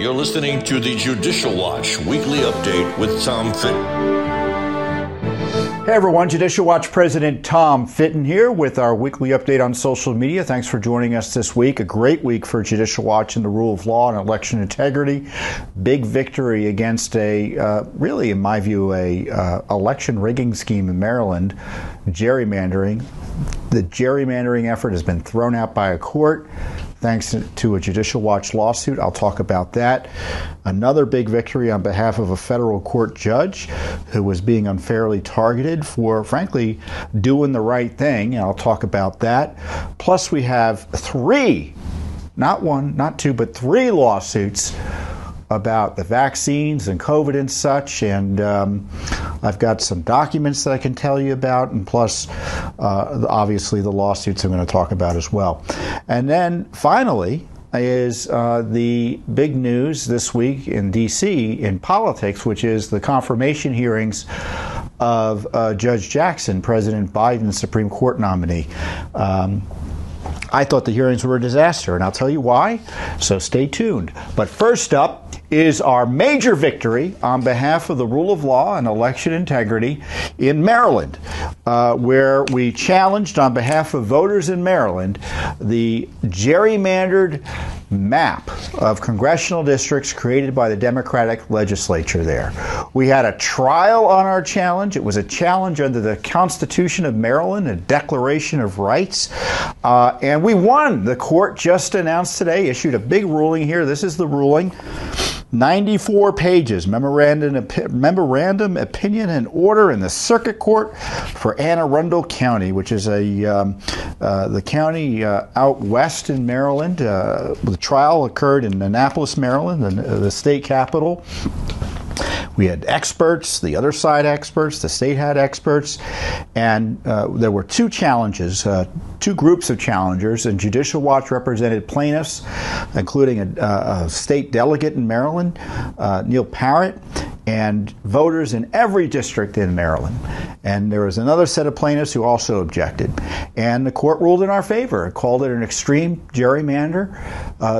You're listening to the Judicial Watch Weekly Update with Tom Fitton. Hey everyone, Judicial Watch President Tom Fitton here with our weekly update on social media. Thanks for joining us this week. A great week for Judicial Watch and the rule of law and election integrity. Big victory against a, really in my view, election rigging scheme in Maryland, gerrymandering. The gerrymandering effort has been thrown out by a court. Thanks to a Judicial Watch lawsuit. I'll talk about that. Another big victory on behalf of a federal court judge who was being unfairly targeted for, frankly, doing the right thing. And I'll talk about that. Plus, we have three, not one, not two, but three lawsuits about the vaccines and COVID and such, and I've got some documents that I can tell you about, and plus obviously the lawsuits I'm going to talk about as well. And then finally is the big news this week in DC in politics, which is the confirmation hearings of Judge Jackson, President Biden's Supreme Court nominee. I thought the hearings were a disaster, and I'll tell you why, so stay tuned. But first up is our major victory on behalf of the rule of law and election integrity in Maryland, where we challenged on behalf of voters in Maryland the gerrymandered map of congressional districts created by the Democratic legislature there. We had a trial on our challenge. It was a challenge under the Constitution of Maryland, a Declaration of Rights, and we won. The court just announced today, issued a big ruling here. This is the ruling. 94 pages, memorandum, opinion, and order in the circuit court for Anne Arundel County, which is the county out west in Maryland. The trial occurred in Annapolis, Maryland, the state capital. We had experts, the other side experts, the state had experts, and there were two challenges, two groups of challengers, and Judicial Watch represented plaintiffs, including a state delegate in Maryland, Neil Parrott, and voters in every district in Maryland. And there was another set of plaintiffs who also objected. And the court ruled in our favor. It called it an extreme gerrymander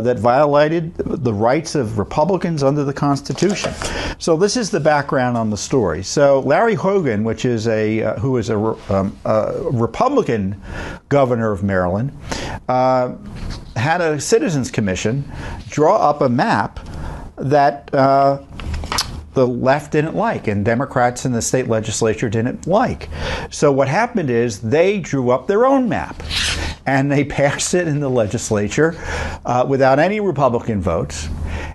that violated the rights of Republicans under the Constitution. So this is the background on the story. So Larry Hogan, who is a Republican governor of Maryland, had a citizens commission draw up a map that the left didn't like, and Democrats in the state legislature didn't like. So what happened is they drew up their own map, and they passed it in the legislature without any Republican votes.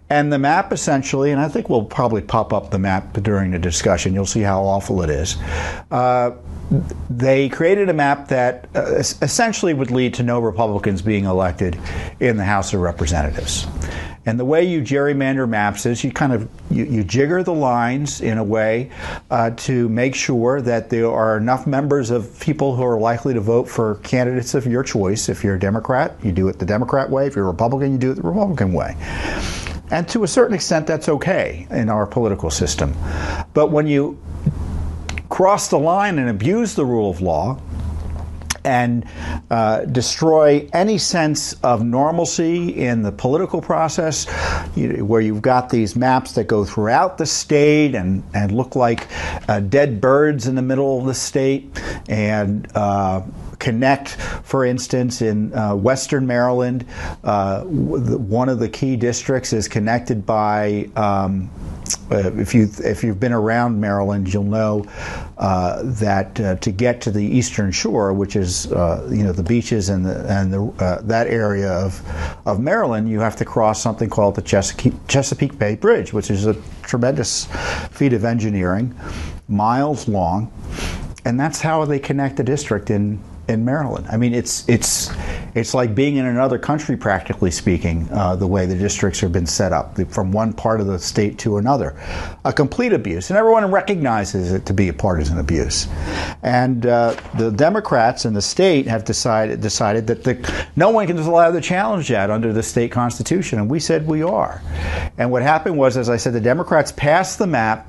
And the map essentially, and I think we'll probably pop up the map during the discussion, you'll see how awful it is. They created a map that essentially would lead to no Republicans being elected in the House of Representatives. And the way you gerrymander maps is you kind of you jigger the lines in a way to make sure that there are enough members of people who are likely to vote for candidates of your choice. If you're a Democrat, you do it the Democrat way. If you're a Republican, you do it the Republican way. And to a certain extent, that's okay in our political system. But when you cross the line and abuse the rule of law, and destroy any sense of normalcy in the political process, where you've got these maps that go throughout the state and look like dead birds in the middle of the state, and connect, for instance, in Western Maryland, one of the key districts is connected by, if you've been around Maryland, you'll know that to get to the Eastern Shore, which is the beaches and that area of Maryland, you have to cross something called the Chesapeake Bay Bridge, which is a tremendous feat of engineering, miles long, and that's how they connect the district in Maryland. I mean, it's like being in another country, practically speaking, the way the districts have been set up from one part of the state to another. A complete abuse, and everyone recognizes it to be a partisan abuse. And the Democrats in the state have decided that no one can allow to challenge that under the state constitution, and we said we are. And what happened was, as I said, the Democrats passed the map.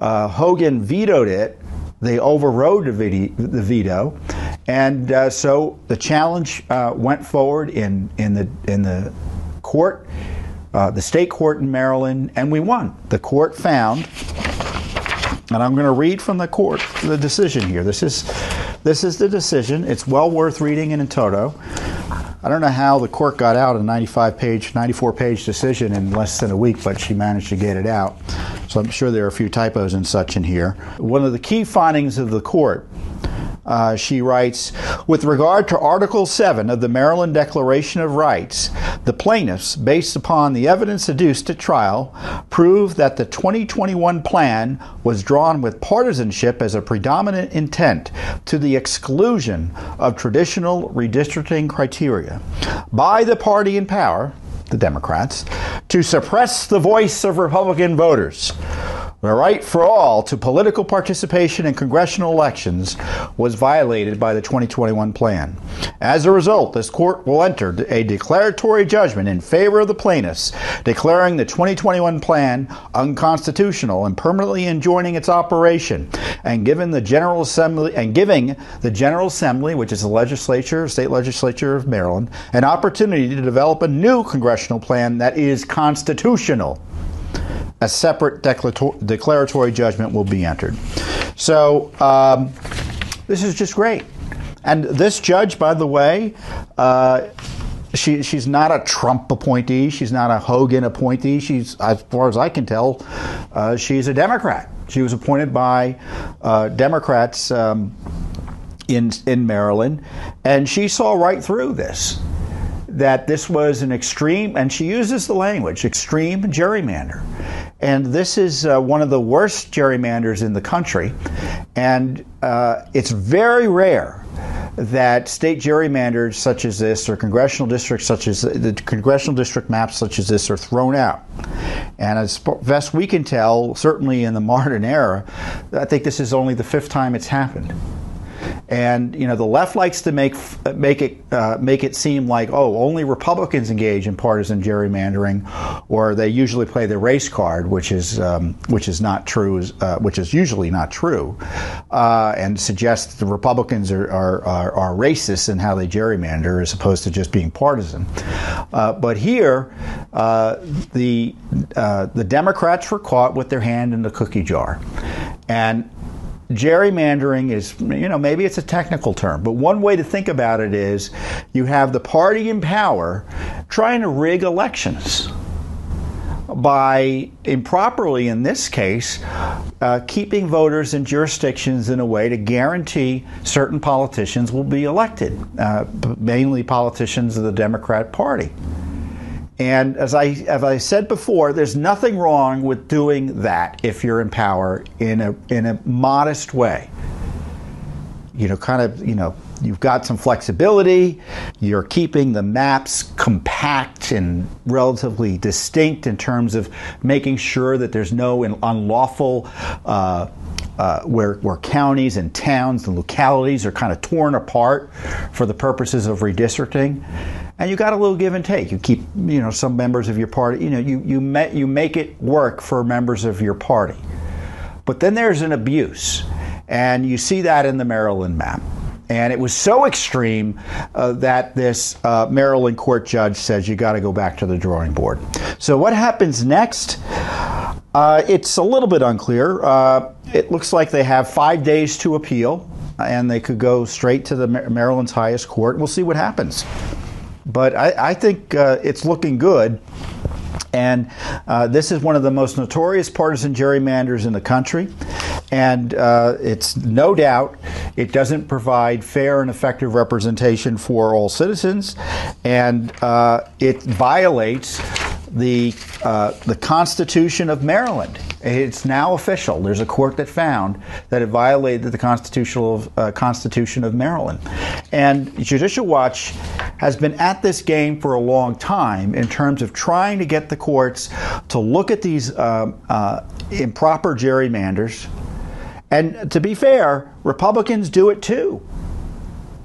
Hogan vetoed it. They overrode the veto, and so the challenge went forward in the court. the state court in Maryland, and we won. The court found, and I'm going to read from the court the decision here. This is the decision. It's well worth reading in toto. I don't know how the court got out a 94-page decision in less than a week, but she managed to get it out. So I'm sure there are a few typos and such in here. One of the key findings of the court, she writes, with regard to Article 7 of the Maryland Declaration of Rights, the plaintiffs, based upon the evidence adduced at trial, prove that the 2021 plan was drawn with partisanship as a predominant intent to the exclusion of traditional redistricting criteria by the party in power, the Democrats, to suppress the voice of Republican voters. The right for all to political participation in congressional elections was violated by the 2021 plan. As a result, this court will enter a declaratory judgment in favor of the plaintiffs, declaring the 2021 plan unconstitutional and permanently enjoining its operation, and giving the General Assembly, which is the legislature, state legislature of Maryland, an opportunity to develop a new congressional plan that is constitutional. A separate declaratory judgment will be entered. So this is just great. And this judge, by the way, she's not a Trump appointee. She's not a Hogan appointee. She's, as far as I can tell, she's a Democrat. She was appointed by Democrats in Maryland. And she saw right through this, that this was an extreme, and she uses the language, extreme gerrymander. And this is one of the worst gerrymanders in the country. And it's very rare that state gerrymanders such as this, or congressional districts such as the congressional district maps such as this, are thrown out. And as best we can tell, certainly in the modern era, I think this is only the 5th time it's happened. And you know, the left likes to make it seem like, oh, only Republicans engage in partisan gerrymandering, or they usually play the race card, which is usually not true, and suggests that the Republicans are racist in how they gerrymander as opposed to just being partisan. But here, the Democrats were caught with their hand in the cookie jar, and gerrymandering is, you know, maybe it's a technical term, but one way to think about it is you have the party in power trying to rig elections by improperly, in this case, keeping voters in jurisdictions in a way to guarantee certain politicians will be elected, mainly politicians of the Democrat Party. And as I said before, there's nothing wrong with doing that if you're in power in a modest way. You know, kind of, you know, you've got some flexibility, you're keeping the maps compact and relatively distinct in terms of making sure that there's no unlawful where counties and towns and localities are kind of torn apart for the purposes of redistricting. And you got a little give and take. You keep, you know, some members of your party, you know, you make it work for members of your party. But then there's an abuse, and you see that in the Maryland map. And it was so extreme that this Maryland court judge says you got to go back to the drawing board. So what happens next? It's a little bit unclear. It looks like they have 5 days to appeal, and they could go straight to the Maryland's highest court. We'll see what happens. But I think it's looking good, and this is one of the most notorious partisan gerrymanders in the country, and it's no doubt it doesn't provide fair and effective representation for all citizens, and it violates the Constitution of Maryland. It's now official. There's a court that found that it violated the Constitution of Maryland. And Judicial Watch has been at this game for a long time in terms of trying to get the courts to look at these improper gerrymanders. And to be fair, Republicans do it too.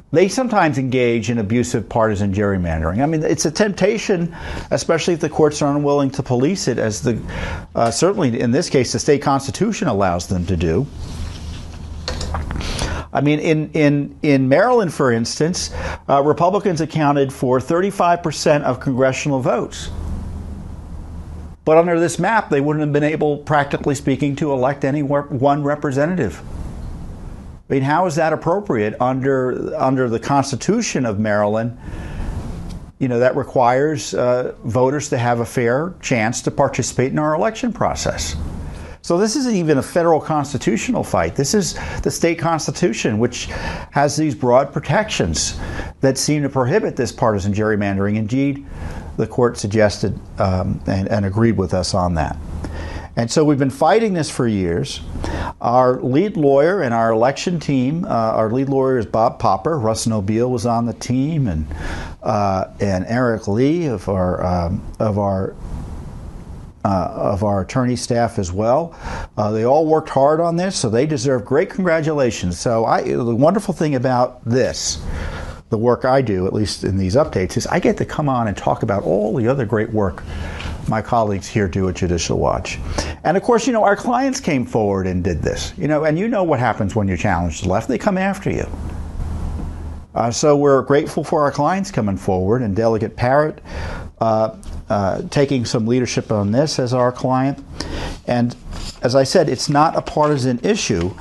They sometimes engage in abusive partisan gerrymandering. I mean, it's a temptation, especially if the courts are unwilling to police it, as the certainly in this case the state constitution allows them to do. I mean, in Maryland, for instance, Republicans accounted for 35% of congressional votes. But under this map, they wouldn't have been able, practically speaking, to elect any one representative. I mean, how is that appropriate under the Constitution of Maryland? You know, that requires voters to have a fair chance to participate in our election process. So this isn't even a federal constitutional fight. This is the state constitution, which has these broad protections that seem to prohibit this partisan gerrymandering. Indeed, the court suggested and agreed with us on that. And so we've been fighting this for years. Our lead lawyer and our election team, our lead lawyer is Bob Popper. Russ Nobile was on the team, and Eric Lee of our attorney staff as well. They all worked hard on this, so they deserve great congratulations. So the wonderful thing about this, the work I do, at least in these updates, is I get to come on and talk about all the other great work my colleagues here do at Judicial Watch. And of course, you know, our clients came forward and did this. You know, and you know what happens when you challenge the left. They come after you. So we're grateful for our clients coming forward, and Delegate Parrott taking some leadership on this as our client. And as I said, it's not a partisan issue.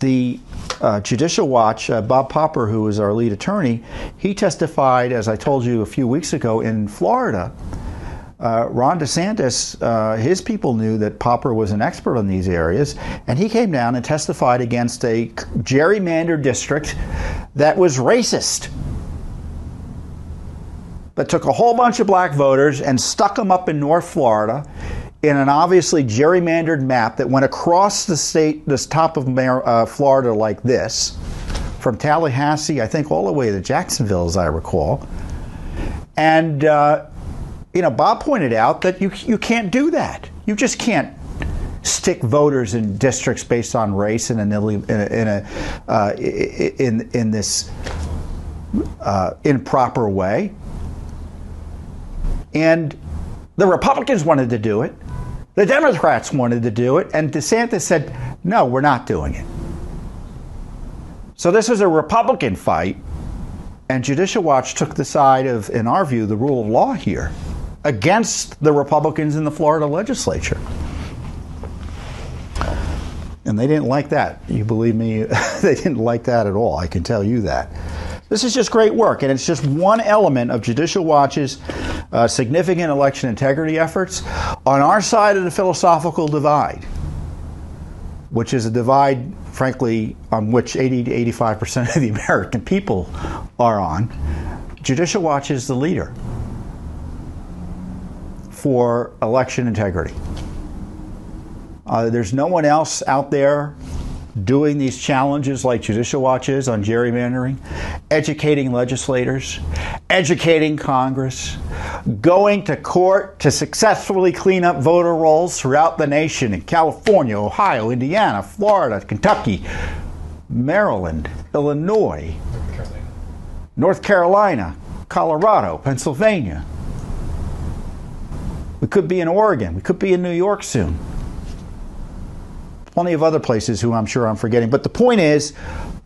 The Judicial Watch, Bob Popper, who is our lead attorney, he testified, as I told you a few weeks ago, in Florida. Ron DeSantis, his people knew that Popper was an expert on these areas, and he came down and testified against a gerrymandered district that was racist, that took a whole bunch of black voters and stuck them up in North Florida in an obviously gerrymandered map that went across the state, this top of Florida like this, from Tallahassee, I think, all the way to Jacksonville, as I recall. And you know, Bob pointed out that you can't do that. You just can't stick voters in districts based on race in this improper way. And the Republicans wanted to do it. The Democrats wanted to do it. And DeSantis said, no, we're not doing it. So this is a Republican fight. And Judicial Watch took the side of, in our view, the rule of law here, against the Republicans in the Florida legislature. And they didn't like that. You believe me, they didn't like that at all. I can tell you that. This is just great work, and it's just one element of Judicial Watch's significant election integrity efforts on our side of the philosophical divide, which is a divide, frankly, on which 80 to 85% of the American people are on. Judicial Watch is the leader for election integrity. There's no one else out there doing these challenges like Judicial Watch is on gerrymandering, educating legislators, educating Congress, going to court to successfully clean up voter rolls throughout the nation in California, Ohio, Indiana, Florida, Kentucky, Maryland, Illinois, North Carolina, Colorado, Pennsylvania. We could be in Oregon. We could be in New York soon. Plenty of other places who I'm sure I'm forgetting. But the point is,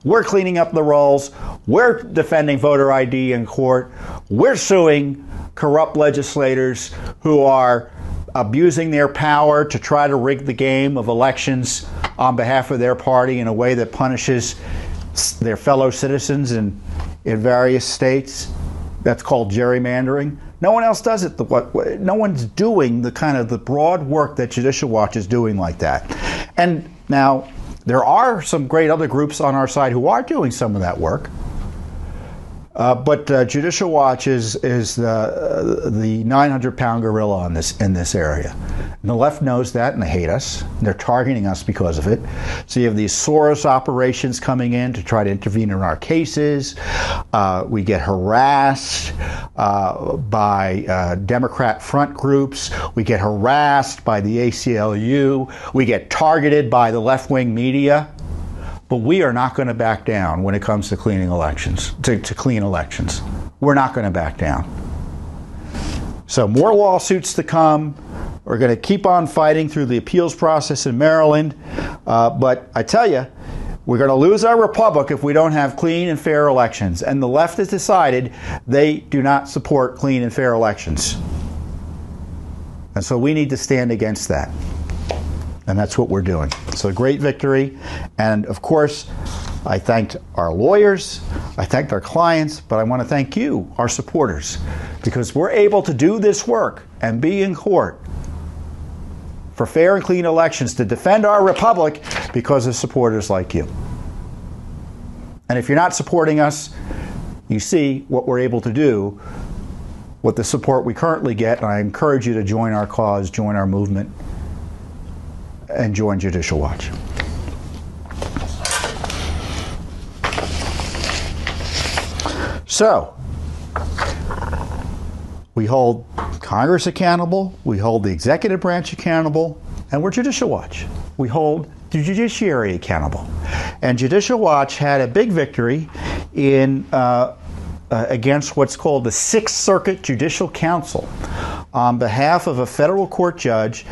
we're cleaning up the rolls. We're defending voter ID in court. We're suing corrupt legislators who are abusing their power to try to rig the game of elections on behalf of their party in a way that punishes their fellow citizens in various states. That's called gerrymandering. No one else does it. No one's doing the kind of the broad work that Judicial Watch is doing like that. And now there are some great other groups on our side who are doing some of that work. But Judicial Watch is the 900-pound gorilla on in this area. And the left knows that, and they hate us. And they're targeting us because of it. So you have these Soros operations coming in to try to intervene in our cases. We get harassed by Democrat front groups. We get harassed by the ACLU. We get targeted by the left-wing media. But we are not going to back down when it comes to cleaning elections, to clean elections. We're not going to back down. So more lawsuits to come. We're going to keep on fighting through the appeals process in Maryland. But I tell you, we're going to lose our republic if we don't have clean and fair elections. And the left has decided they do not support clean and fair elections. And so we need to stand against that. And that's what we're doing. So a great victory. And of course, I thanked our lawyers, I thanked our clients, but I want to thank you, our supporters, because we're able to do this work and be in court for fair and clean elections to defend our republic because of supporters like you. And if you're not supporting us, you see what we're able to do with the support we currently get. And I encourage you to join our cause, join our movement, and join Judicial Watch. So, we hold Congress accountable, we hold the executive branch accountable, and we're Judicial Watch. We hold the judiciary accountable. And Judicial Watch had a big victory in against what's called the Sixth Circuit Judicial Council on behalf of a federal court judge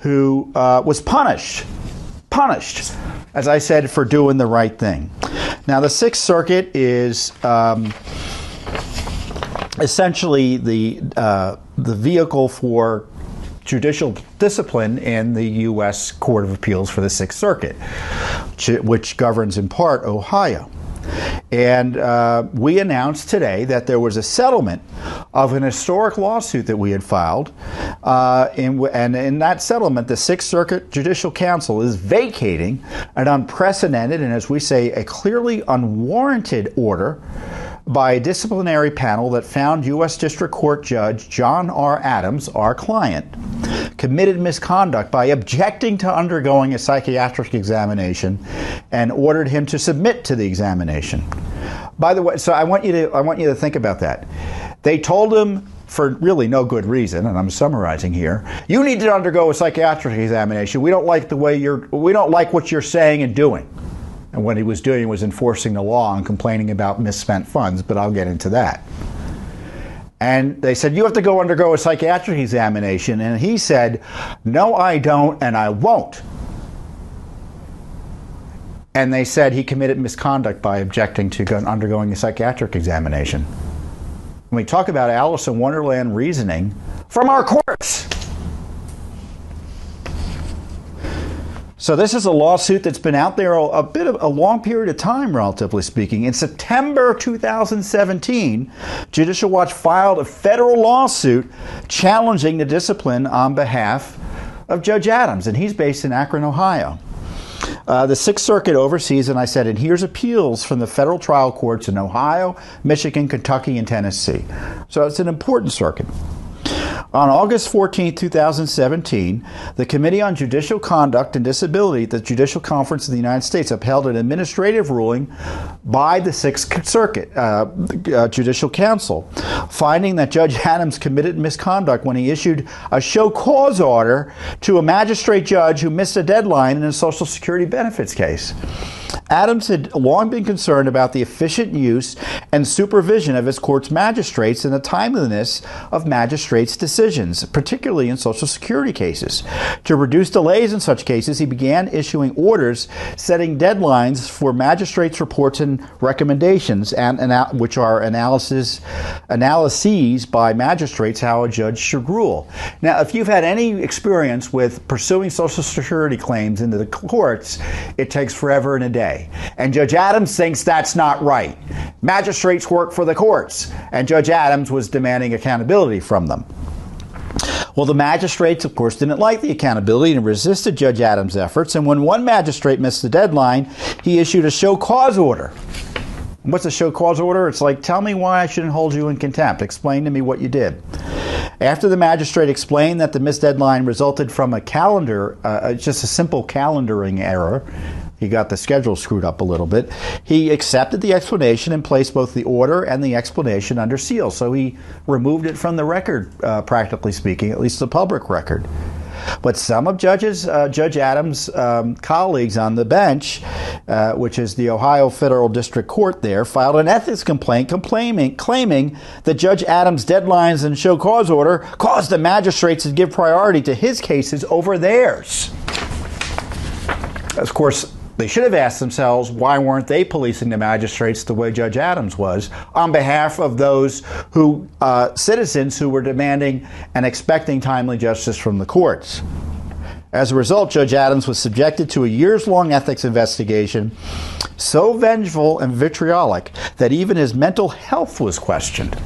who was punished, as I said, for doing the right thing. Now, the Sixth Circuit is essentially the vehicle for judicial discipline in the U.S. Court of Appeals for the Sixth Circuit, which governs in part Ohio. And we announced today that there was a settlement of an historic lawsuit that we had filed. And in that settlement, the Sixth Circuit Judicial Council is vacating an unprecedented and, as we say, a clearly unwarranted order by a disciplinary panel that found U.S. District Court Judge John R. Adams, our client, committed misconduct by objecting to undergoing a psychiatric examination and ordered him to submit to the examination. By the way, so I want you to think about that. They told him, for really no good reason, and I'm summarizing here, you need to undergo a psychiatric examination. We don't like the way we don't like what you're saying and doing. And what he was doing was enforcing the law and complaining about misspent funds, but I'll get into that. And they said, you have to go undergo a psychiatric examination. And he said, no, I don't, and I won't. And they said he committed misconduct by objecting to undergoing a psychiatric examination. When we talk about Alice in Wonderland reasoning from our courts. So this is a lawsuit that's been out there a long period of time, relatively speaking. In September 2017, Judicial Watch filed a federal lawsuit challenging the discipline on behalf of Judge Adams, and he's based in Akron, Ohio. The Sixth Circuit oversees, and I said, and hears appeals from the federal trial courts in Ohio, Michigan, Kentucky, and Tennessee. So it's an important circuit. On August 14, 2017, the Committee on Judicial Conduct and Disability at the Judicial Conference of the United States upheld an administrative ruling by the Sixth Circuit Judicial Council, finding that Judge Adams committed misconduct when he issued a show cause order to a magistrate judge who missed a deadline in a Social Security benefits case. Adams had long been concerned about the efficient use and supervision of his court's magistrates and the timeliness of magistrates' decisions, particularly in Social Security cases. To reduce delays in such cases, he began issuing orders setting deadlines for magistrates' reports and recommendations, and which are analyses by magistrates how a judge should rule. Now, if you've had any experience with pursuing Social Security claims into the courts, it takes forever and a day. And Judge Adams thinks that's not right. Magistrates work for the courts, and Judge Adams was demanding accountability from them. Well, the magistrates, of course, didn't like the accountability and resisted Judge Adams' efforts. And when one magistrate missed the deadline, he issued a show cause order. What's a show cause order? It's like, tell me why I shouldn't hold you in contempt. Explain to me what you did. After the magistrate explained that the missed deadline resulted from a calendar, just a simple calendaring error, he got the schedule screwed up a little bit. He accepted the explanation and placed both the order and the explanation under seal. So he removed it from the record, practically speaking, at least the public record. But some of Judge Adams' colleagues on the bench, which is the Ohio Federal District Court there, filed an ethics complaint claiming that Judge Adams' deadlines and show cause order caused the magistrates to give priority to his cases over theirs. Of course, They should have asked themselves, why weren't they policing the magistrates the way Judge Adams was on behalf of those who citizens who were demanding and expecting timely justice from the courts. As a result, Judge Adams was subjected to a years-long ethics investigation so vengeful and vitriolic that even his mental health was questioned.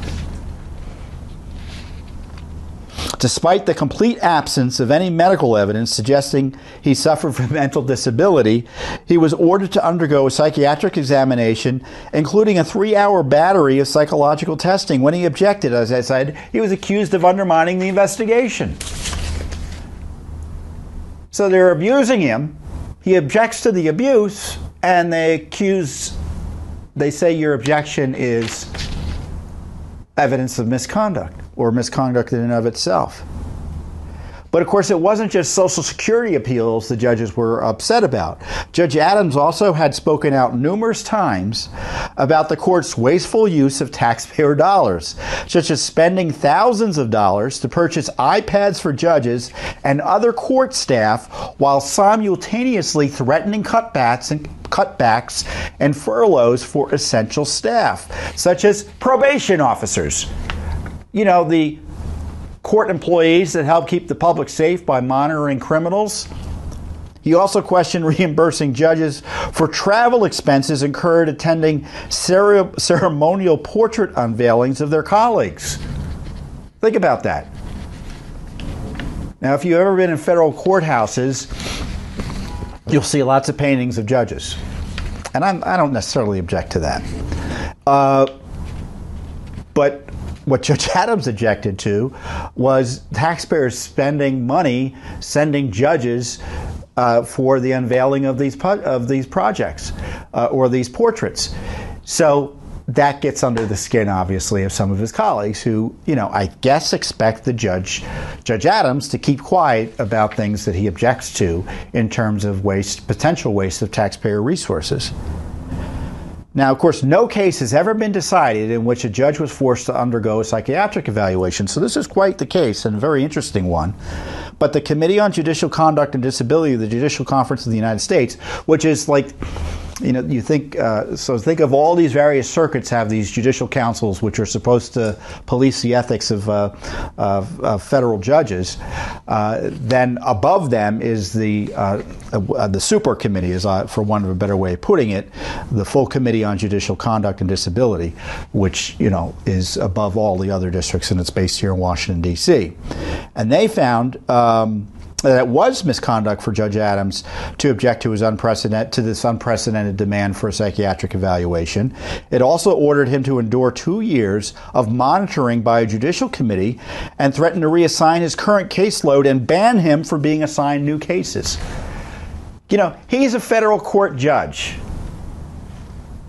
Despite the complete absence of any medical evidence suggesting he suffered from mental disability, he was ordered to undergo a psychiatric examination, including a 3-hour battery of psychological testing. When he objected, as I said, he was accused of undermining the investigation. So they're abusing him. He objects to the abuse, and they say your objection is evidence of misconduct, or misconduct in and of itself. But of course, it wasn't just Social Security appeals the judges were upset about. Judge Adams also had spoken out numerous times about the court's wasteful use of taxpayer dollars, such as spending thousands of dollars to purchase iPads for judges and other court staff while simultaneously threatening cutbacks and furloughs for essential staff, such as probation officers. You know, the court employees that help keep the public safe by monitoring criminals. He also questioned reimbursing judges for travel expenses incurred attending ceremonial portrait unveilings of their colleagues. Think about that. Now, if you've ever been in federal courthouses, you'll see lots of paintings of judges. And I don't necessarily object to that. But what Judge Adams objected to was taxpayers spending money sending judges for the unveiling of these projects or these portraits. So that gets under the skin, obviously, of some of his colleagues who, you know, I guess expect the Judge Adams to keep quiet about things that he objects to in terms of waste, potential waste of taxpayer resources. Now, of course, no case has ever been decided in which a judge was forced to undergo a psychiatric evaluation, so this is quite the case and a very interesting one. But the Committee on Judicial Conduct and Disability of the Judicial Conference of the United States, which is like, you know, you think, so think of all these various circuits have these judicial councils which are supposed to police the ethics of federal judges. Then above them is the super committee, is for want of a better way of putting it, the full Committee on Judicial Conduct and Disability, which, you know, is above all the other districts, and it's based here in Washington, D.C. And they found that it was misconduct for Judge Adams to object to this unprecedented demand for a psychiatric evaluation. It also ordered him to endure 2 years of monitoring by a judicial committee and threatened to reassign his current caseload and ban him from being assigned new cases. You know, he's a federal court judge,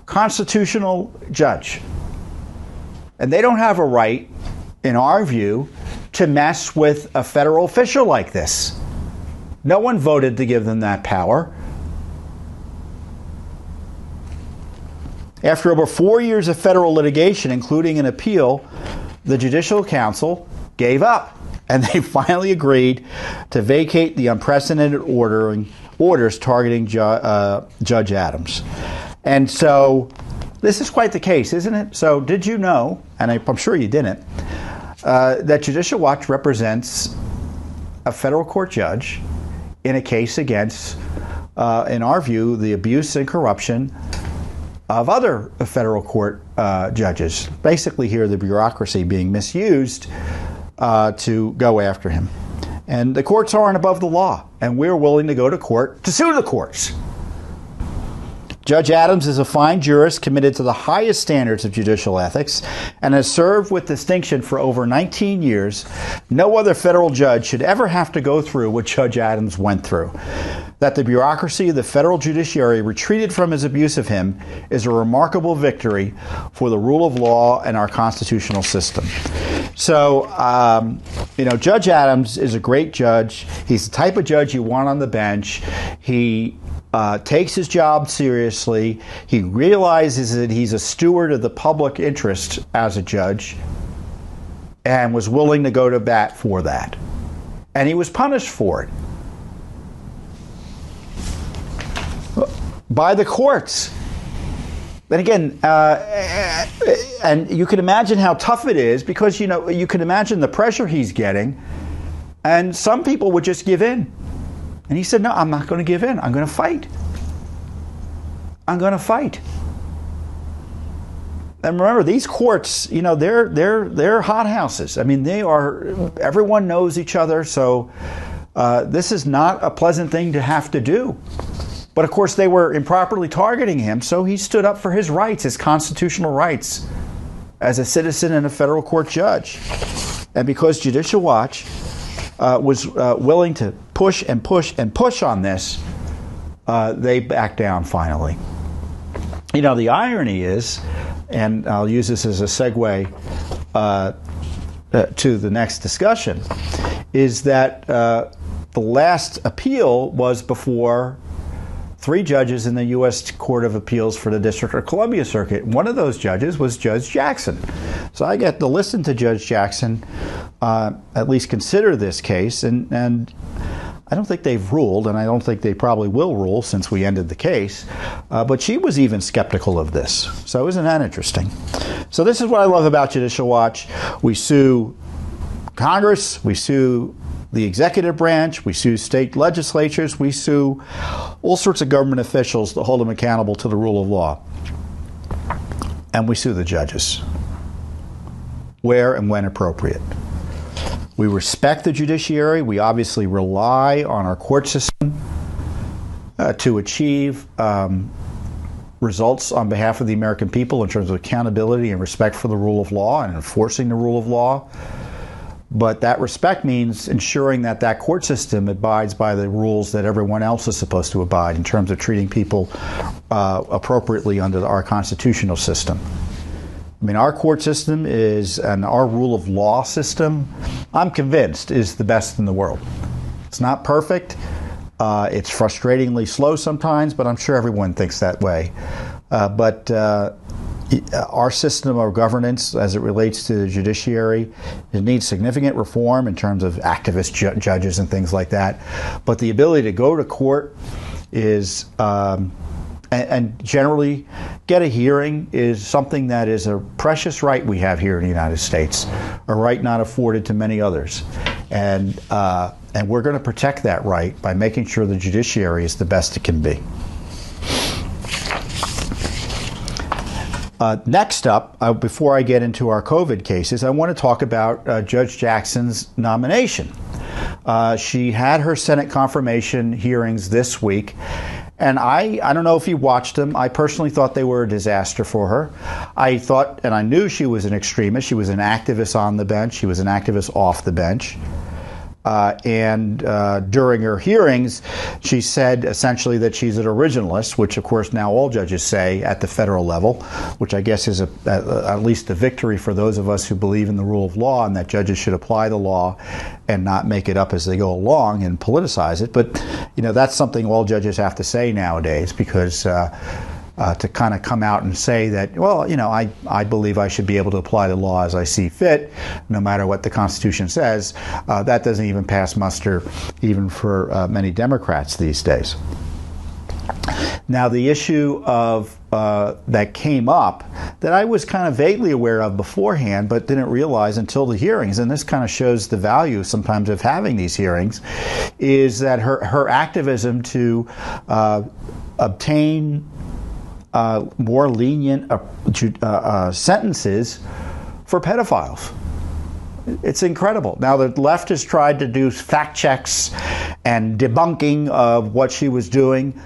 constitutional judge, and they don't have a right, in our view, to mess with a federal official like this. No one voted to give them that power. After over 4 years of federal litigation, including an appeal, the Judicial Council gave up, and they finally agreed to vacate the unprecedented orders targeting Judge Adams. And so this is quite the case, isn't it? So did you know, and I'm sure you didn't, that Judicial Watch represents a federal court judge in a case against, in our view, the abuse and corruption of other federal court judges. Basically here, the bureaucracy being misused to go after him. And the courts aren't above the law, and we're willing to go to court to sue the courts. Judge Adams is a fine jurist committed to the highest standards of judicial ethics and has served with distinction for over 19 years. No other federal judge should ever have to go through what Judge Adams went through. That the bureaucracy of the federal judiciary retreated from his abuse of him is a remarkable victory for the rule of law and our constitutional system. So, you know, Judge Adams is a great judge. He's the type of judge you want on the bench. He takes his job seriously. He realizes that he's a steward of the public interest as a judge and was willing to go to bat for that. And he was punished for it. by the courts. And again, and you can imagine how tough it is, because, you know, you can imagine the pressure he's getting. And some people would just give in. And he said, no, I'm not going to give in. I'm going to fight. I'm going to fight. And remember, these courts, you know, they're hothouses. I mean, they are, everyone knows each other. So this is not a pleasant thing to have to do. But of course, they were improperly targeting him. So he stood up for his rights, his constitutional rights as a citizen and a federal court judge. And because Judicial Watch was willing to push and push and push on this, they backed down finally. You know, the irony is, and I'll use this as a segue to the next discussion, is that the last appeal was before three judges in the U.S. Court of Appeals for the District of Columbia Circuit. One of those judges was Judge Jackson. So I got to listen to Judge Jackson at least consider this case, and I don't think they've ruled, and I don't think they probably will rule since we ended the case, but she was even skeptical of this. So isn't that interesting? So this is what I love about Judicial Watch. We sue Congress, we sue the executive branch, we sue state legislatures, we sue all sorts of government officials to hold them accountable to the rule of law. And we sue the judges where and when appropriate. We respect the judiciary. We obviously rely on our court system to achieve results on behalf of the American people in terms of accountability and respect for the rule of law and enforcing the rule of law. But that respect means ensuring that that court system abides by the rules that everyone else is supposed to abide in terms of treating people appropriately under our constitutional system. I mean, our court system is, and our rule of law system, I'm convinced, is the best in the world. It's not perfect. It's frustratingly slow sometimes, but I'm sure everyone thinks that way. Our system of governance as it relates to the judiciary, it needs significant reform in terms of activist judges and things like that. But the ability to go to court is, and generally get a hearing, is something that is a precious right we have here in the United States, a right not afforded to many others. And we're going to protect that right by making sure the judiciary is the best it can be. Next up, before I get into our COVID cases, I want to talk about Judge Jackson's nomination. She had her Senate confirmation hearings this week, and I don't know if you watched them. I personally thought they were a disaster for her. I thought, and I knew she was an extremist. She was an activist on the bench. She was an activist off the bench. And during her hearings, she said essentially that she's an originalist, which, of course, now all judges say at the federal level, which I guess is at least a victory for those of us who believe in the rule of law and that judges should apply the law and not make it up as they go along and politicize it. But, you know, that's something all judges have to say nowadays, because to kind of come out and say that, well, you know, I believe I should be able to apply the law as I see fit, no matter what the Constitution says, that doesn't even pass muster even for many Democrats these days. Now, the issue of that came up that I was kind of vaguely aware of beforehand, but didn't realize until the hearings, and this kind of shows the value sometimes of having these hearings, is that her activism to obtain more lenient sentences for pedophiles. It's incredible. Now, the left has tried to do fact checks and debunking of what she was doing,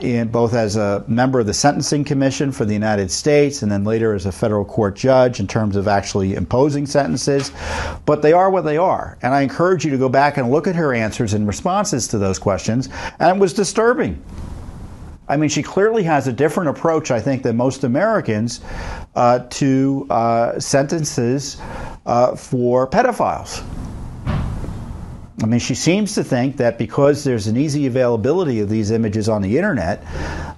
in both as a member of the Sentencing Commission for the United States and then later as a federal court judge in terms of actually imposing sentences. But they are what they are. And I encourage you to go back and look at her answers and responses to those questions. And it was disturbing. I mean, she clearly has a different approach, I think, than most Americans to sentences for pedophiles. I mean, she seems to think that because there's an easy availability of these images on the internet,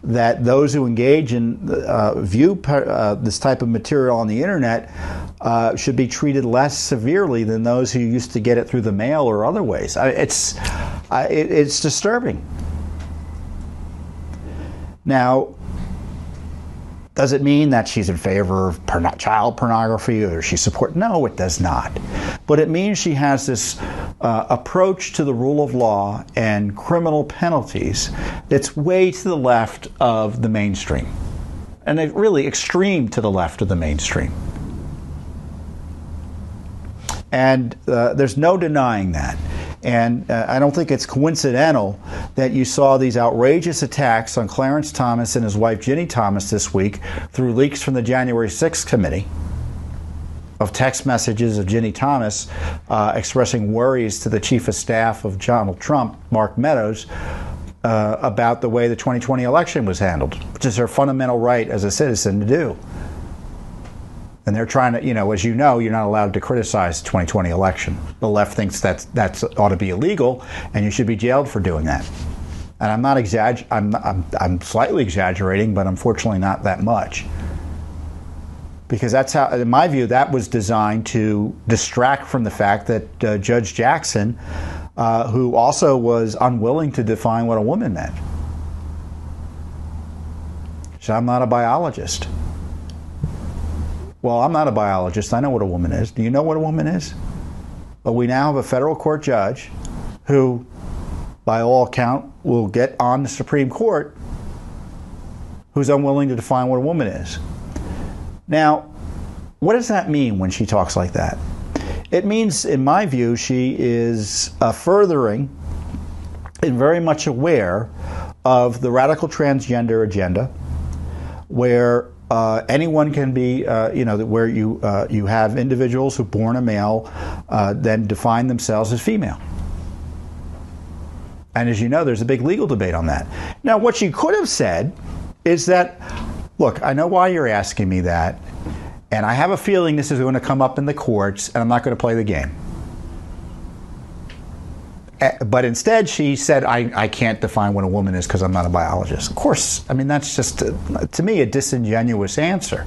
that those who engage in this type of material on the internet should be treated less severely than those who used to get it through the mail or other ways. It's disturbing. Now, does it mean that she's in favor of child pornography or she supports? No, it does not. But it means she has this approach to the rule of law and criminal penalties that's way to the left of the mainstream, and really extreme to the left of the mainstream. And there's no denying that. And I don't think it's coincidental that you saw these outrageous attacks on Clarence Thomas and his wife Ginny Thomas this week through leaks from the January 6th committee of text messages of Ginny Thomas expressing worries to the chief of staff of Donald Trump, Mark Meadows, about the way the 2020 election was handled, which is her fundamental right as a citizen to do. And they're trying to, as you know, you're not allowed to criticize the 2020 election. The left thinks that ought to be illegal, and you should be jailed for doing that. And I'm not I'm slightly exaggerating, but unfortunately not that much. Because that's how, in my view, that was designed to distract from the fact that Judge Jackson, who also was unwilling to define what a woman meant. So I'm not a biologist. Well, I'm not a biologist. I know what a woman is. Do you know what a woman is? But we now have a federal court judge who, by all account, will get on the Supreme Court, who's unwilling to define what a woman is. Now, what does that mean when she talks like that? It means, in my view, she is furthering and very much aware of the radical transgender agenda, where anyone can be, where you have individuals who, born a male, then define themselves as female. And as you know, there's a big legal debate on that. Now, what she could have said is that, look, I know why you're asking me that, and I have a feeling this is going to come up in the courts, and I'm not going to play the game. But instead, she said, I can't define what a woman is because I'm not a biologist. Of course, I mean, that's just, to me, a disingenuous answer.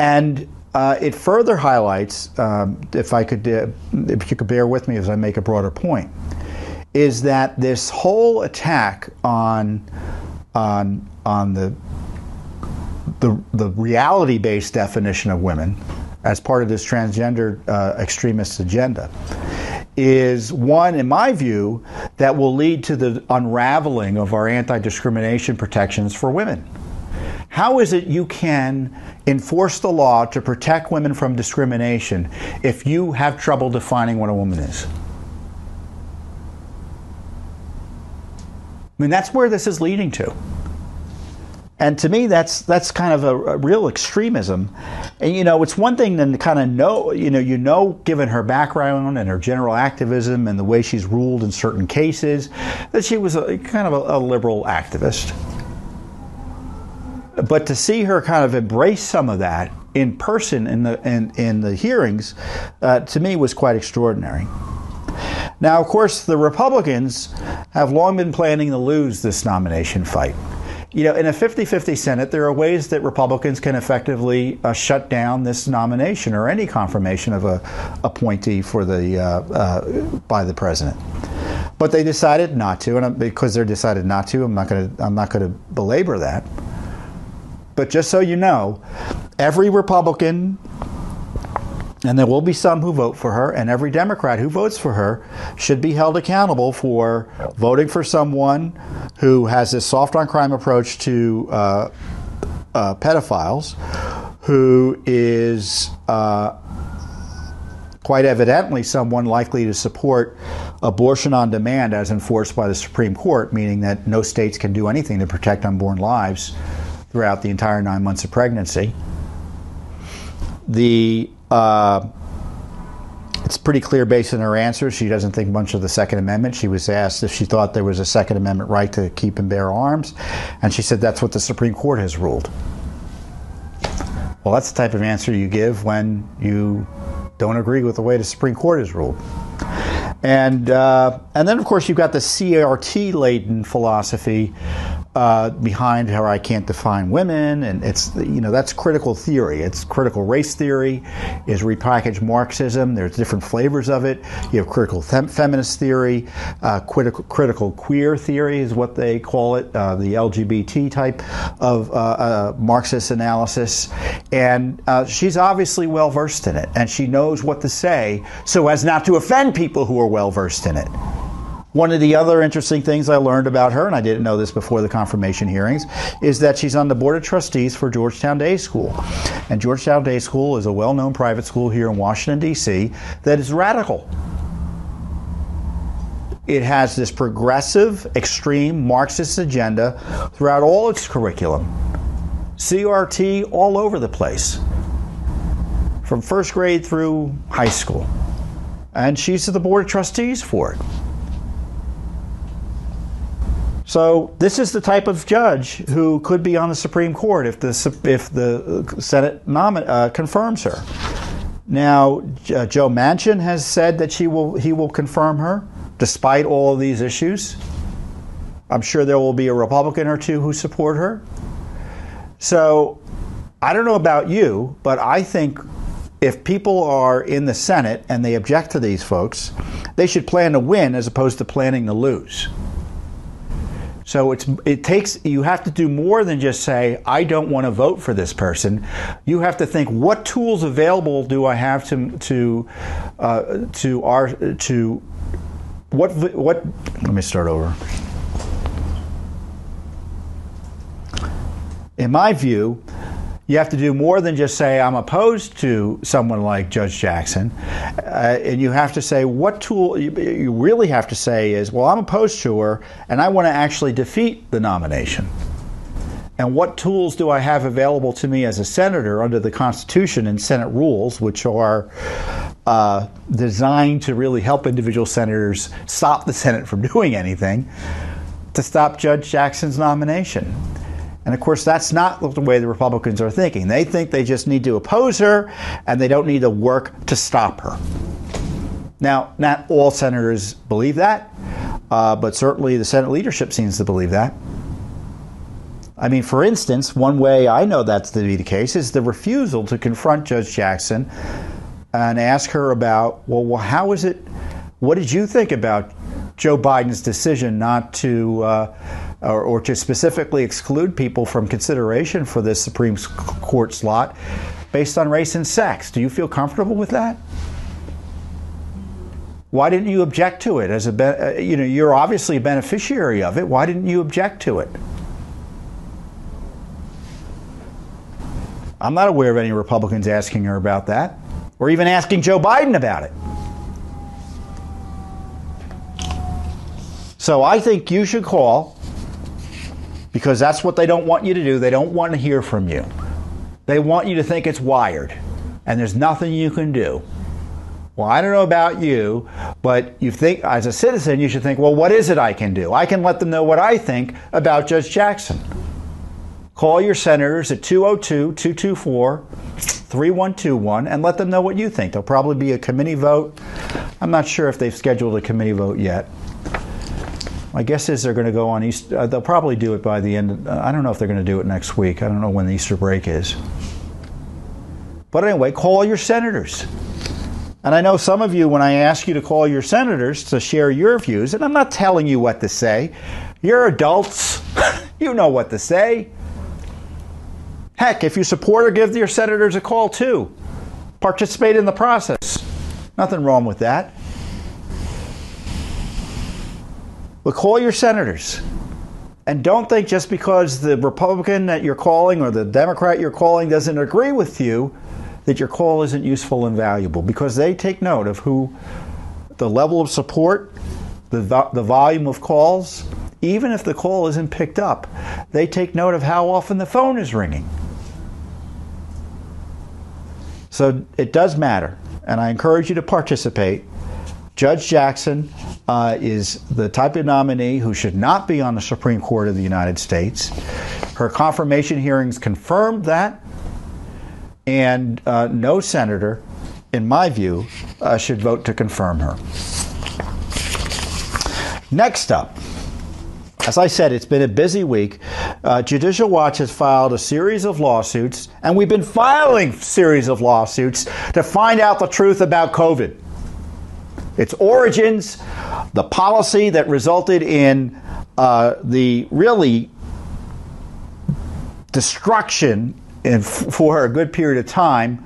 And it further highlights, if you could bear with me as I make a broader point, is that this whole attack on the reality-based definition of women as part of this transgender extremist agenda is one, in my view, that will lead to the unraveling of our anti-discrimination protections for women. How is it you can enforce the law to protect women from discrimination if you have trouble defining what a woman is? I mean, that's where this is leading to. And to me, that's kind of a real extremism. And it's one thing to kind of know, given her background and her general activism and the way she's ruled in certain cases, that she was kind of a liberal activist. But to see her kind of embrace some of that in person in the hearings, to me was quite extraordinary. Now, of course, the Republicans have long been planning to lose this nomination fight. In a 50-50 Senate, there are ways that Republicans can effectively shut down this nomination or any confirmation of a appointee for the by the president. But they decided not to, and because they decided not to, I'm not going to belabor that. But just so you know, every Republican, and there will be some who vote for her, and every Democrat who votes for her should be held accountable for voting for someone who has this soft-on-crime approach to pedophiles, who is quite evidently someone likely to support abortion on demand as enforced by the Supreme Court, meaning that no states can do anything to protect unborn lives throughout the entire 9 months of pregnancy. It's pretty clear based on her answer, she doesn't think much of the Second Amendment. She was asked if she thought there was a Second Amendment right to keep and bear arms, and she said that's what the Supreme Court has ruled. Well, that's the type of answer you give when you don't agree with the way the Supreme Court has ruled. And then, of course, you've got the CRT-laden philosophy behind how I can't define women, and it's, you know, that's critical theory. It's critical race theory, is repackaged Marxism. There's different flavors of it. You have critical feminist theory, critical queer theory is what they call it, the LGBT type of Marxist analysis. And she's obviously well versed in it, and she knows what to say so as not to offend people who are well versed in it. One of the other interesting things I learned about her, and I didn't know this before the confirmation hearings, is that she's on the board of trustees for Georgetown Day School. And Georgetown Day School is a well-known private school here in Washington, D.C. that is radical. It has this progressive, extreme Marxist agenda throughout all its curriculum. CRT all over the place, from first grade through high school. And she's on the board of trustees for it. So this is the type of judge who could be on the Supreme Court if the Senate confirms her. Now, Joe Manchin has said that he will confirm her, despite all of these issues. I'm sure there will be a Republican or two who support her. So I don't know about you, but I think if people are in the Senate and they object to these folks, they should plan to win as opposed to planning to lose. So you have to do more than just say, I don't want to vote for this person. You have to think, what tools available do I have let me start over. In my view, you have to do more than just say, I'm opposed to someone like Judge Jackson. And you have to say, what tool you really have to say is, well, I'm opposed to her, and I want to actually defeat the nomination. And what tools do I have available to me as a senator under the Constitution and Senate rules, which are designed to really help individual senators stop the Senate from doing anything, to stop Judge Jackson's nomination? And of course, that's not the way the Republicans are thinking. They think they just need to oppose her, and they don't need to work to stop her. Now, not all senators believe that, but certainly the Senate leadership seems to believe that. I mean, for instance, one way I know that's to be the case is the refusal to confront Judge Jackson and ask her about, well, how is it, what did you think about Joe Biden's decision not to, or to specifically exclude people from consideration for this Supreme Court slot based on race and sex? Do you feel comfortable with that? Why didn't you object to it? As a, you know, you're obviously a beneficiary of it. Why didn't you object to it? I'm not aware of any Republicans asking her about that, or even asking Joe Biden about it. So I think you should call, because that's what they don't want you to do. They don't want to hear from you. They want you to think it's wired and there's nothing you can do. Well, I don't know about you, but you think, as a citizen, you should think, well, what is it I can do? I can let them know what I think about Judge Jackson. Call your senators at 202-224-3121 and let them know what you think. There'll probably be a committee vote. I'm not sure if they've scheduled a committee vote yet. My guess is they're going to go on Easter. They'll probably do it by the end. I don't know if they're going to do it next week. I don't know when the Easter break is. But anyway, call your senators. And I know some of you, when I ask you to call your senators to share your views, and I'm not telling you what to say. You're adults. You know what to say. Heck, if you support or give your senators a call, too. Participate in the process. Nothing wrong with that. But call your senators. And don't think just because the Republican that you're calling or the Democrat you're calling doesn't agree with you that your call isn't useful and valuable, because they take note of who, the level of support, the volume of calls. Even if the call isn't picked up, they take note of how often the phone is ringing. So it does matter, and I encourage you to participate. Judge Jackson is the type of nominee who should not be on the Supreme Court of the United States. Her confirmation hearings confirmed that, and no senator, in my view, should vote to confirm her. Next up, As I said, it's been a busy week. Judicial Watch has filed a series of lawsuits, and we've been filing a series of lawsuits to find out the truth about COVID. Its origins, the policy that resulted in the really destruction for a good period of time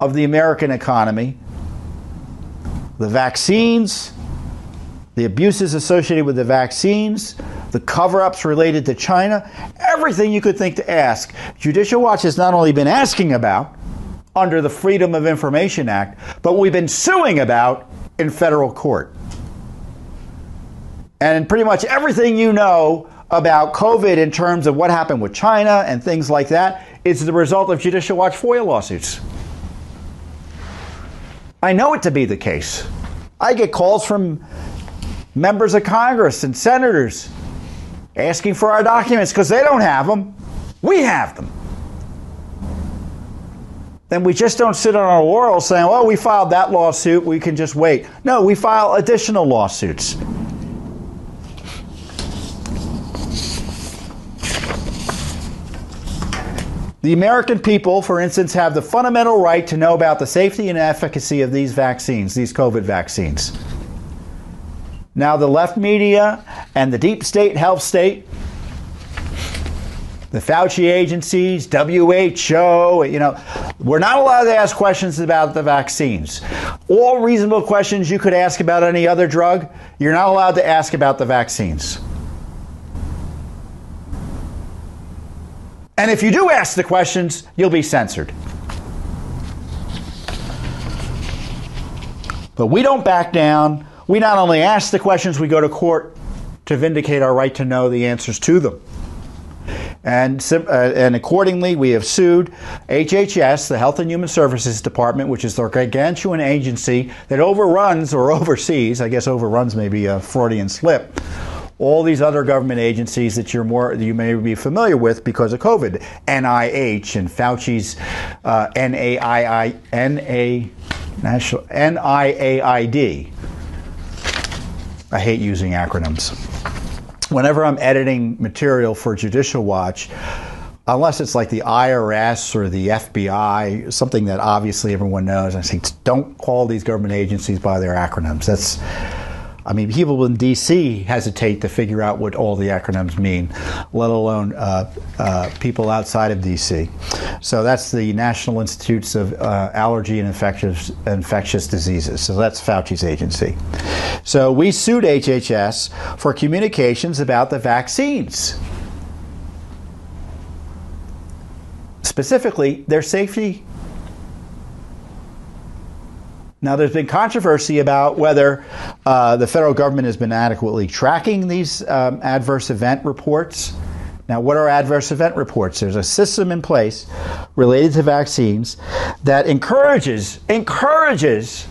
of the American economy, the vaccines, the abuses associated with the vaccines, the cover-ups related to China, everything you could think to ask. Judicial Watch has not only been asking about under the Freedom of Information Act, but we've been suing about in federal court. And pretty much everything you know about COVID in terms of what happened with China and things like that is the result of Judicial Watch FOIA lawsuits. I know it to be the case. I get calls from members of Congress and senators asking for our documents because they don't have them. We have them. And we just don't sit on our laurels saying, well, we filed that lawsuit, we can just wait. No, we file additional lawsuits. The American people, for instance, have the fundamental right to know about the safety and efficacy of these vaccines, these COVID vaccines. Now the left media and the deep state, health state, the Fauci agencies, WHO, you know, we're not allowed to ask questions about the vaccines. All reasonable questions you could ask about any other drug, you're not allowed to ask about the vaccines. And if you do ask the questions, you'll be censored. But we don't back down. We not only ask the questions, we go to court to vindicate our right to know the answers to them. And accordingly, we have sued HHS, the Health and Human Services Department, which is the gargantuan agency that overruns or oversees, I guess overruns may be a Freudian slip, all these other government agencies that you may be familiar with because of COVID. NIH and Fauci's NIAID. I hate using acronyms. Whenever I'm editing material for Judicial Watch, unless it's like the IRS or the FBI, something that obviously everyone knows, I say, don't call these government agencies by their acronyms. That's, I mean, people in D.C. hesitate to figure out what all the acronyms mean, let alone people outside of D.C. So that's the National Institutes of Allergy and Infectious Diseases. So that's Fauci's agency. So we sued HHS for communications about the vaccines, specifically their safety. Now, there's been controversy about whether the federal government has been adequately tracking these adverse event reports. Now, what are adverse event reports? There's a system in place related to vaccines that encourages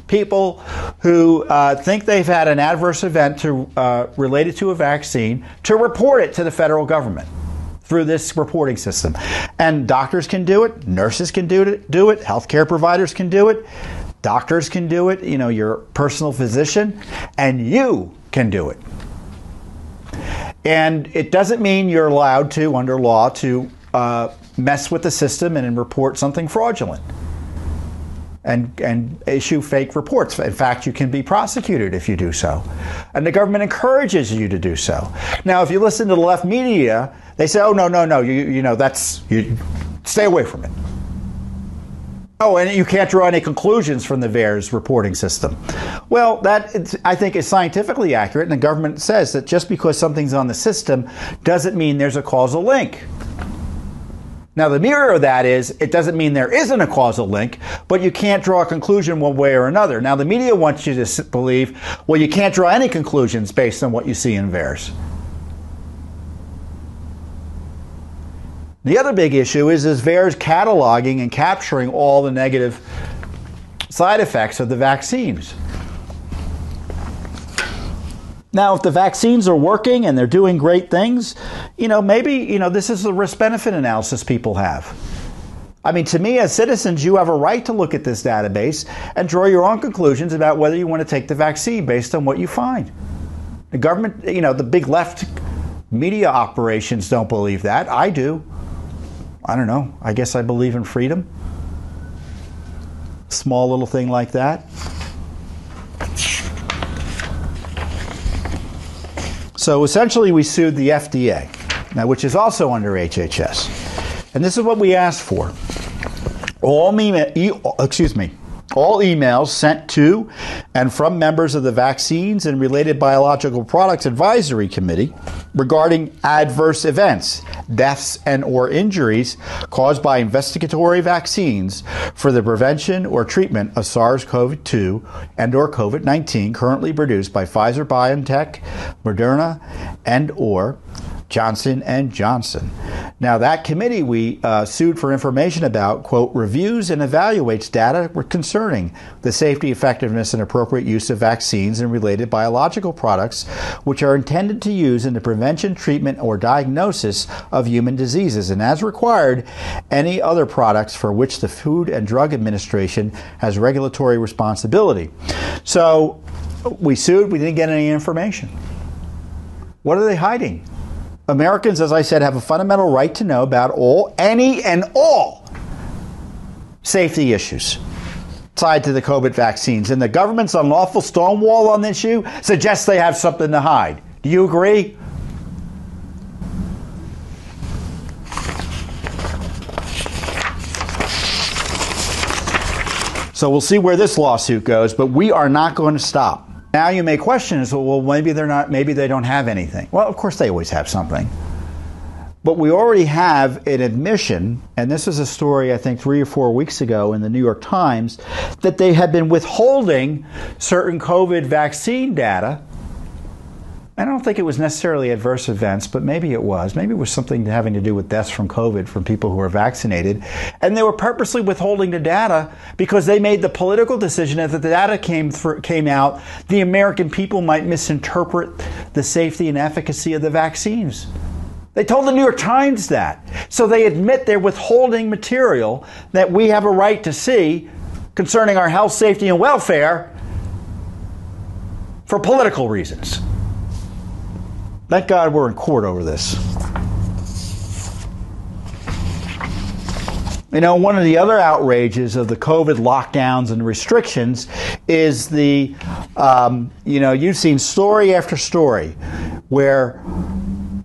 people who think they've had an adverse event related to a vaccine to report it to the federal government through this reporting system. And doctors can do it. Nurses can do it. Healthcare providers can do it. Doctors can do it, you know, your personal physician, and you can do it. And it doesn't mean you're allowed to, under law, to mess with the system and report something fraudulent and issue fake reports. In fact, you can be prosecuted if you do so. And the government encourages you to do so. Now, if you listen to the left media, they say, oh, no, you stay away from it. Oh, and you can't draw any conclusions from the VAERS reporting system. Well, that, I think, is scientifically accurate, and the government says that just because something's on the system doesn't mean there's a causal link. Now, the mirror of that is it doesn't mean there isn't a causal link, but you can't draw a conclusion one way or another. Now, the media wants you to believe, well, you can't draw any conclusions based on what you see in VAERS. The other big issue is VAERS cataloging and capturing all the negative side effects of the vaccines. Now, if the vaccines are working and they're doing great things, you know, maybe, you know, this is the risk-benefit analysis people have. I mean, to me, as citizens, you have a right to look at this database and draw your own conclusions about whether you want to take the vaccine based on what you find. The government, you know, the big left Media operations don't believe that. I do. I don't know. I guess I believe in freedom. Small little thing like that. So essentially we sued the FDA, now, which is also under HHS. And this is what we asked for. All emails sent to and from members of the Vaccines and Related Biological Products Advisory Committee regarding adverse events, deaths, and or injuries caused by investigatory vaccines for the prevention or treatment of SARS-CoV-2 and or COVID-19 currently produced by Pfizer, BioNTech, Moderna, and or Johnson & Johnson. Now that committee we sued for information about, quote, reviews and evaluates data concerning the safety, effectiveness, and appropriate use of vaccines and related biological products which are intended to use in the prevention, treatment, or diagnosis of human diseases, and as required, any other products for which the Food and Drug Administration has regulatory responsibility. So we sued, we didn't get any information. What are they hiding? Americans, as I said, have a fundamental right to know about any and all safety issues tied to the COVID vaccines. And the government's unlawful stonewall on this issue suggests they have something to hide. Do you agree? So we'll see where this lawsuit goes, but we are not going to stop. Now you may question, well, maybe they don't have anything. Well, of course they always have something. But we already have an admission, and this is a story I think 3 or 4 weeks ago in the New York Times, that they had been withholding certain COVID vaccine data. I don't think it was necessarily adverse events, but maybe it was. Maybe it was something having to do with deaths from COVID from people who are vaccinated. And they were purposely withholding the data because they made the political decision that if the data came out, the American people might misinterpret the safety and efficacy of the vaccines. They told the New York Times that. So they admit they're withholding material that we have a right to see concerning our health, safety, and welfare for political reasons. Thank God we're in court over this. You know, one of the other outrages of the COVID lockdowns and restrictions is the, you know, you've seen story after story where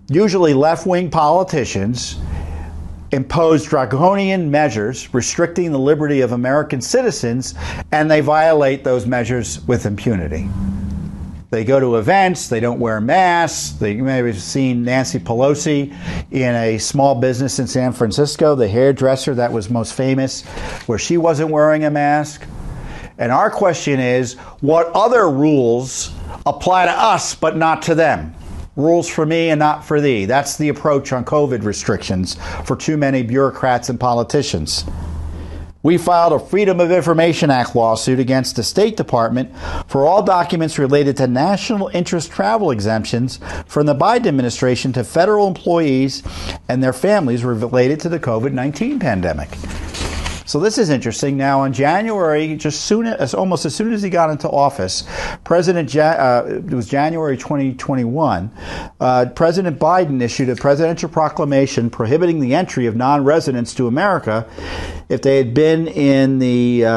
usually left-wing politicians impose draconian measures restricting the liberty of American citizens, and they violate those measures with impunity. They go to events, they don't wear masks. You may have seen Nancy Pelosi in a small business in San Francisco, the hairdresser that was most famous, where she wasn't wearing a mask. And our question is, what other rules apply to us but not to them? Rules for me and not for thee. That's the approach on COVID restrictions for too many bureaucrats and politicians. We filed a Freedom of Information Act lawsuit against the State Department for all documents related to national interest travel exemptions from the Biden administration to federal employees and their families related to the COVID-19 pandemic. So this is interesting. Now, in January, almost as soon as he got into office, it was January 2021, President Biden issued a presidential proclamation prohibiting the entry of non-residents to America if they had been in the,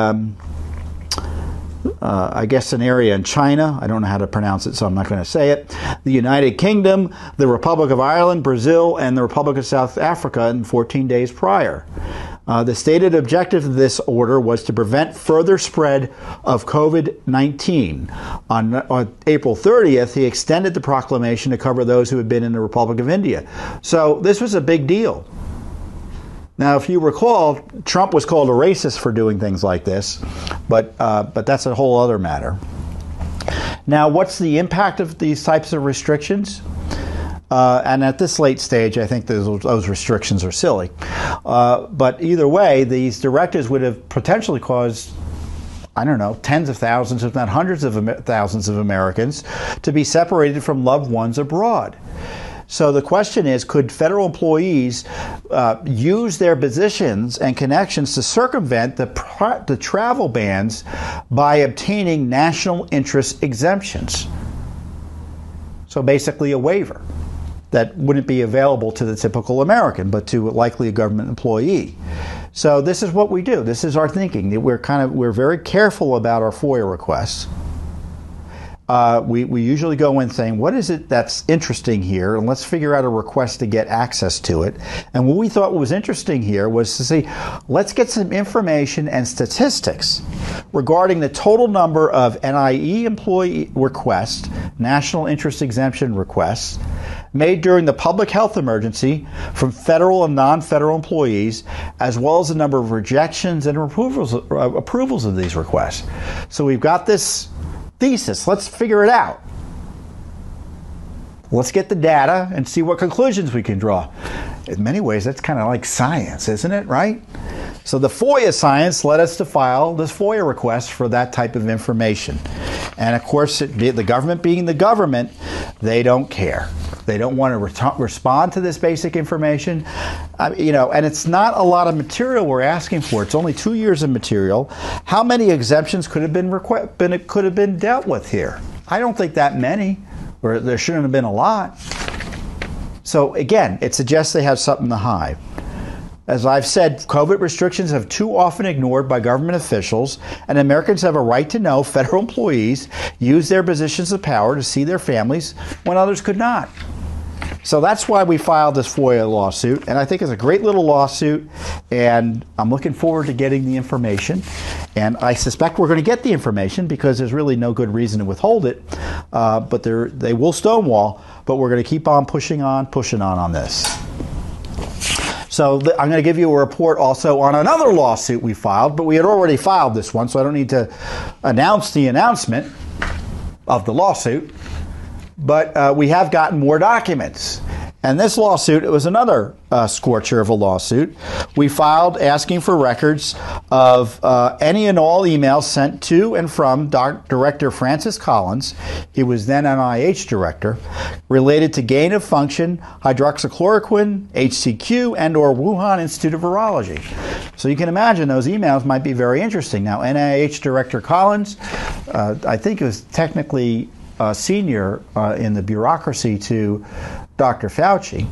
I guess, an area in China. I don't know how to pronounce it, so I'm not going to say it. The United Kingdom, the Republic of Ireland, Brazil, and the Republic of South Africa in 14 days prior. The stated objective of this order was to prevent further spread of COVID-19. On April 30th, he extended the proclamation to cover those who had been in the Republic of India. So this was a big deal. Now, if you recall, Trump was called a racist for doing things like this, but that's a whole other matter. Now, what's the impact of these types of restrictions? And at this late stage, I think those restrictions are silly. But either way, these directives would have potentially caused, I don't know, tens of thousands, if not hundreds of thousands of Americans to be separated from loved ones abroad. So the question is, could federal employees use their positions and connections to circumvent the travel bans by obtaining national interest exemptions? So basically a waiver. that wouldn't be available to the typical American, but to likely a government employee. So this is what we do. This is our thinking. We're very careful about our FOIA requests. We usually go in saying, what is it that's interesting here? And let's figure out a request to get access to it. And what we thought was interesting here was to see, let's get some information and statistics regarding the total number of NIE employee requests, national interest exemption requests, made during the public health emergency from federal and non-federal employees, as well as the number of rejections and approvals of these requests. So we've got this thesis. Let's figure it out. Let's get the data and see what conclusions we can draw. In many ways, that's kind of like science, isn't it, right? So the FOIA science led us to file this FOIA request for that type of information. And of course, the government being the government, they don't care. They don't want to respond to this basic information. And it's not a lot of material we're asking for. It's only 2 years of material. How many exemptions could have been dealt with here? I don't think that many, or there shouldn't have been a lot. So again, it suggests they have something to hide. As I've said, COVID restrictions have too often ignored by government officials, and Americans have a right to know federal employees use their positions of power to see their families when others could not. So that's why we filed this FOIA lawsuit, and I think it's a great little lawsuit, and I'm looking forward to getting the information. And I suspect we're going to get the information because there's really no good reason to withhold it, but they will stonewall, but we're going to keep on pushing on this. So I'm going to give you a report also on another lawsuit we filed, but we had already filed this one, so I don't need to announce the announcement of the lawsuit. But we have gotten more documents. And this lawsuit, it was another scorcher of a lawsuit. We filed asking for records of any and all emails sent to and from Director Francis Collins, he was then NIH director, related to gain of function, hydroxychloroquine, HCQ, and or Wuhan Institute of Virology. So you can imagine those emails might be very interesting. Now, NIH Director Collins, I think it was technically senior in the bureaucracy to Dr. Fauci.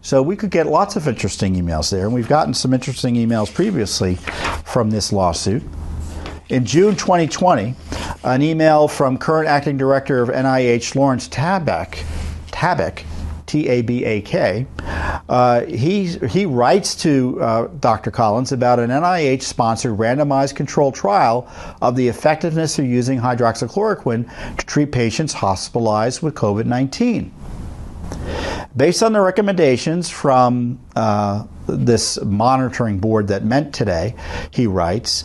So we could get lots of interesting emails there, and we've gotten some interesting emails previously from this lawsuit. In June 2020, an email from current acting director of NIH, Lawrence Tabak, T-A-B-A-K, he writes to Dr. Collins about an NIH-sponsored randomized controlled trial of the effectiveness of using hydroxychloroquine to treat patients hospitalized with COVID-19. Based on the recommendations from this monitoring board that met today, he writes,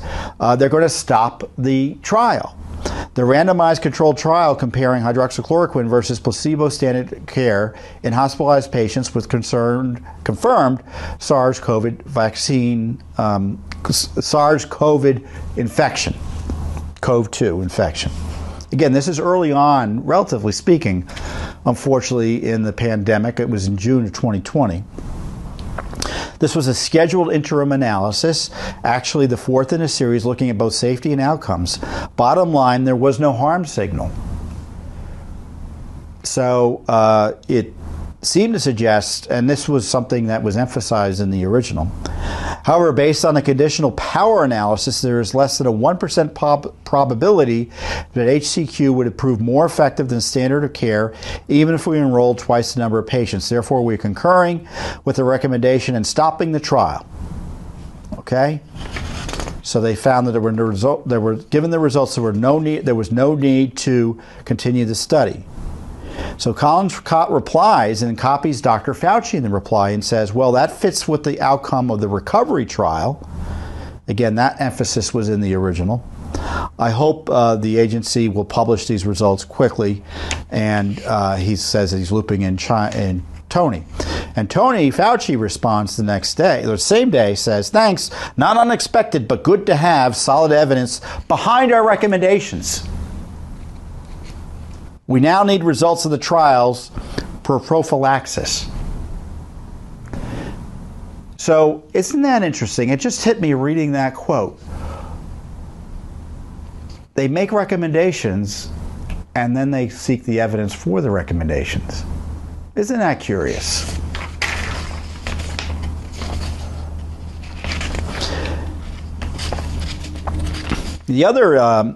they're going to stop the trial. The randomized controlled trial comparing hydroxychloroquine versus placebo standard care in hospitalized patients with confirmed SARS-CoV-2 infection. Again, this is early on, relatively speaking, unfortunately, in the pandemic. It was in June of 2020. This was a scheduled interim analysis, actually the fourth in a series looking at both safety and outcomes. Bottom line, there was no harm signal. So it seemed to suggest, and this was something that was emphasized in the original. However, based on the conditional power analysis, there is less than a 1% probability that HCQ would prove more effective than standard of care, even if we enrolled twice the number of patients. Therefore, we're concurring with the recommendation and stopping the trial. Okay? So they found that there was no need to continue the study. So Collins replies and copies Dr. Fauci in the reply and says, well, that fits with the outcome of the recovery trial. Again, that emphasis was in the original. I hope the agency will publish these results quickly. And he says that he's looping in China and Tony. And Tony Fauci responds the next day, the same day, says, thanks, not unexpected, but good to have solid evidence behind our recommendations. We now need results of the trials per prophylaxis. So isn't that interesting? It just hit me reading that quote. They make recommendations and then they seek the evidence for the recommendations. Isn't that curious? The other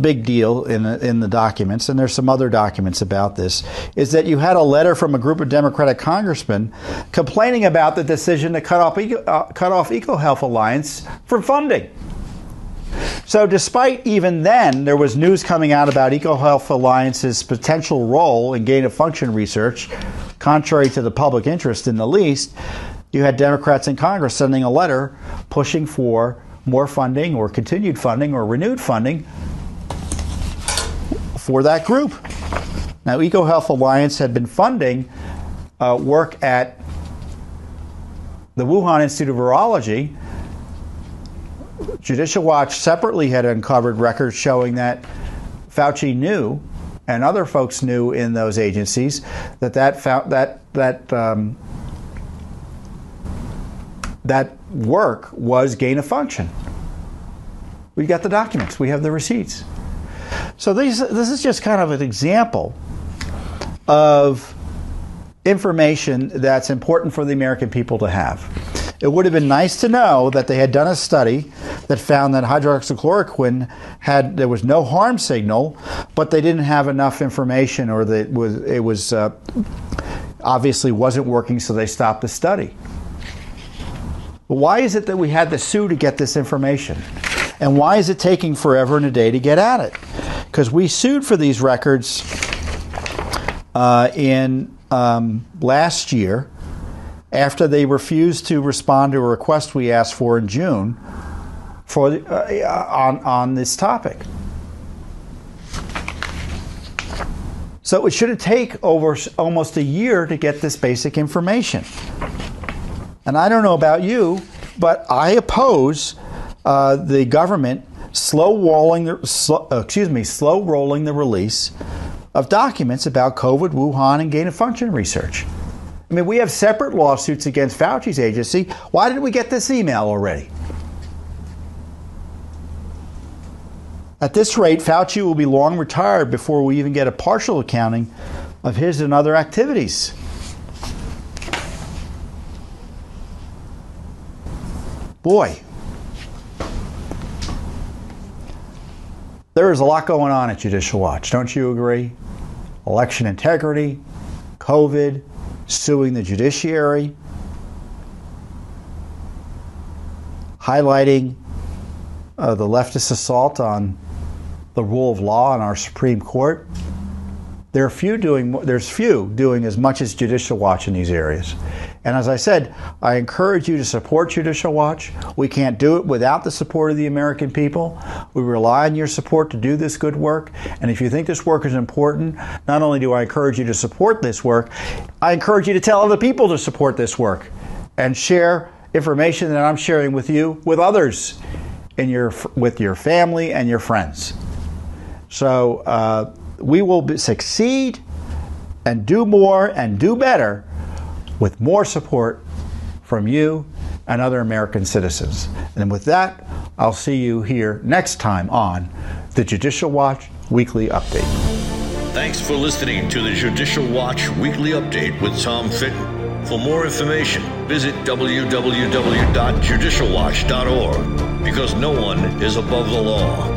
big deal in the documents, and there's some other documents about this, is that you had a letter from a group of Democratic congressmen complaining about the decision to cut off EcoHealth Alliance from funding. So despite even then, there was news coming out about EcoHealth Alliance's potential role in gain-of-function research, contrary to the public interest in the least, you had Democrats in Congress sending a letter pushing for more funding or continued funding or renewed funding for that group. Now, EcoHealth Alliance had been funding work at the Wuhan Institute of Virology. Judicial Watch separately had uncovered records showing that Fauci knew, and other folks knew in those agencies, that work was gain of function. We've got the documents. We have the receipts. So this is just kind of an example of information that's important for the American people to have. It would have been nice to know that they had done a study that found that hydroxychloroquine there was no harm signal, but they didn't have enough information, or that it was obviously wasn't working, so they stopped the study. But why is it that we had to sue to get this information? And why is it taking forever and a day to get at it? Because we sued for these records in last year, after they refused to respond to a request we asked for in June on this topic. So it should take over almost a year to get this basic information. And I don't know about you, but I oppose the government slow rolling the release of documents about COVID, Wuhan, and gain-of-function research. I mean, we have separate lawsuits against Fauci's agency. Why did we get this email already? At this rate, Fauci will be long retired before we even get a partial accounting of his and other activities. Boy, there is a lot going on at Judicial Watch, don't you agree? Election integrity, COVID, suing the judiciary, highlighting the leftist assault on the rule of law in our Supreme Court. There's few doing as much as Judicial Watch in these areas. And as I said, I encourage you to support Judicial Watch. We can't do it without the support of the American people. We rely on your support to do this good work. And if you think this work is important, not only do I encourage you to support this work, I encourage you to tell other people to support this work and share information that I'm sharing with you with others, with your family and your friends. So, we will succeed and do more and do better with more support from you and other American citizens. And with that, I'll see you here next time on the Judicial Watch Weekly Update. Thanks for listening to the Judicial Watch Weekly Update with Tom Fitton. For more information, visit www.judicialwatch.org, because no one is above the law.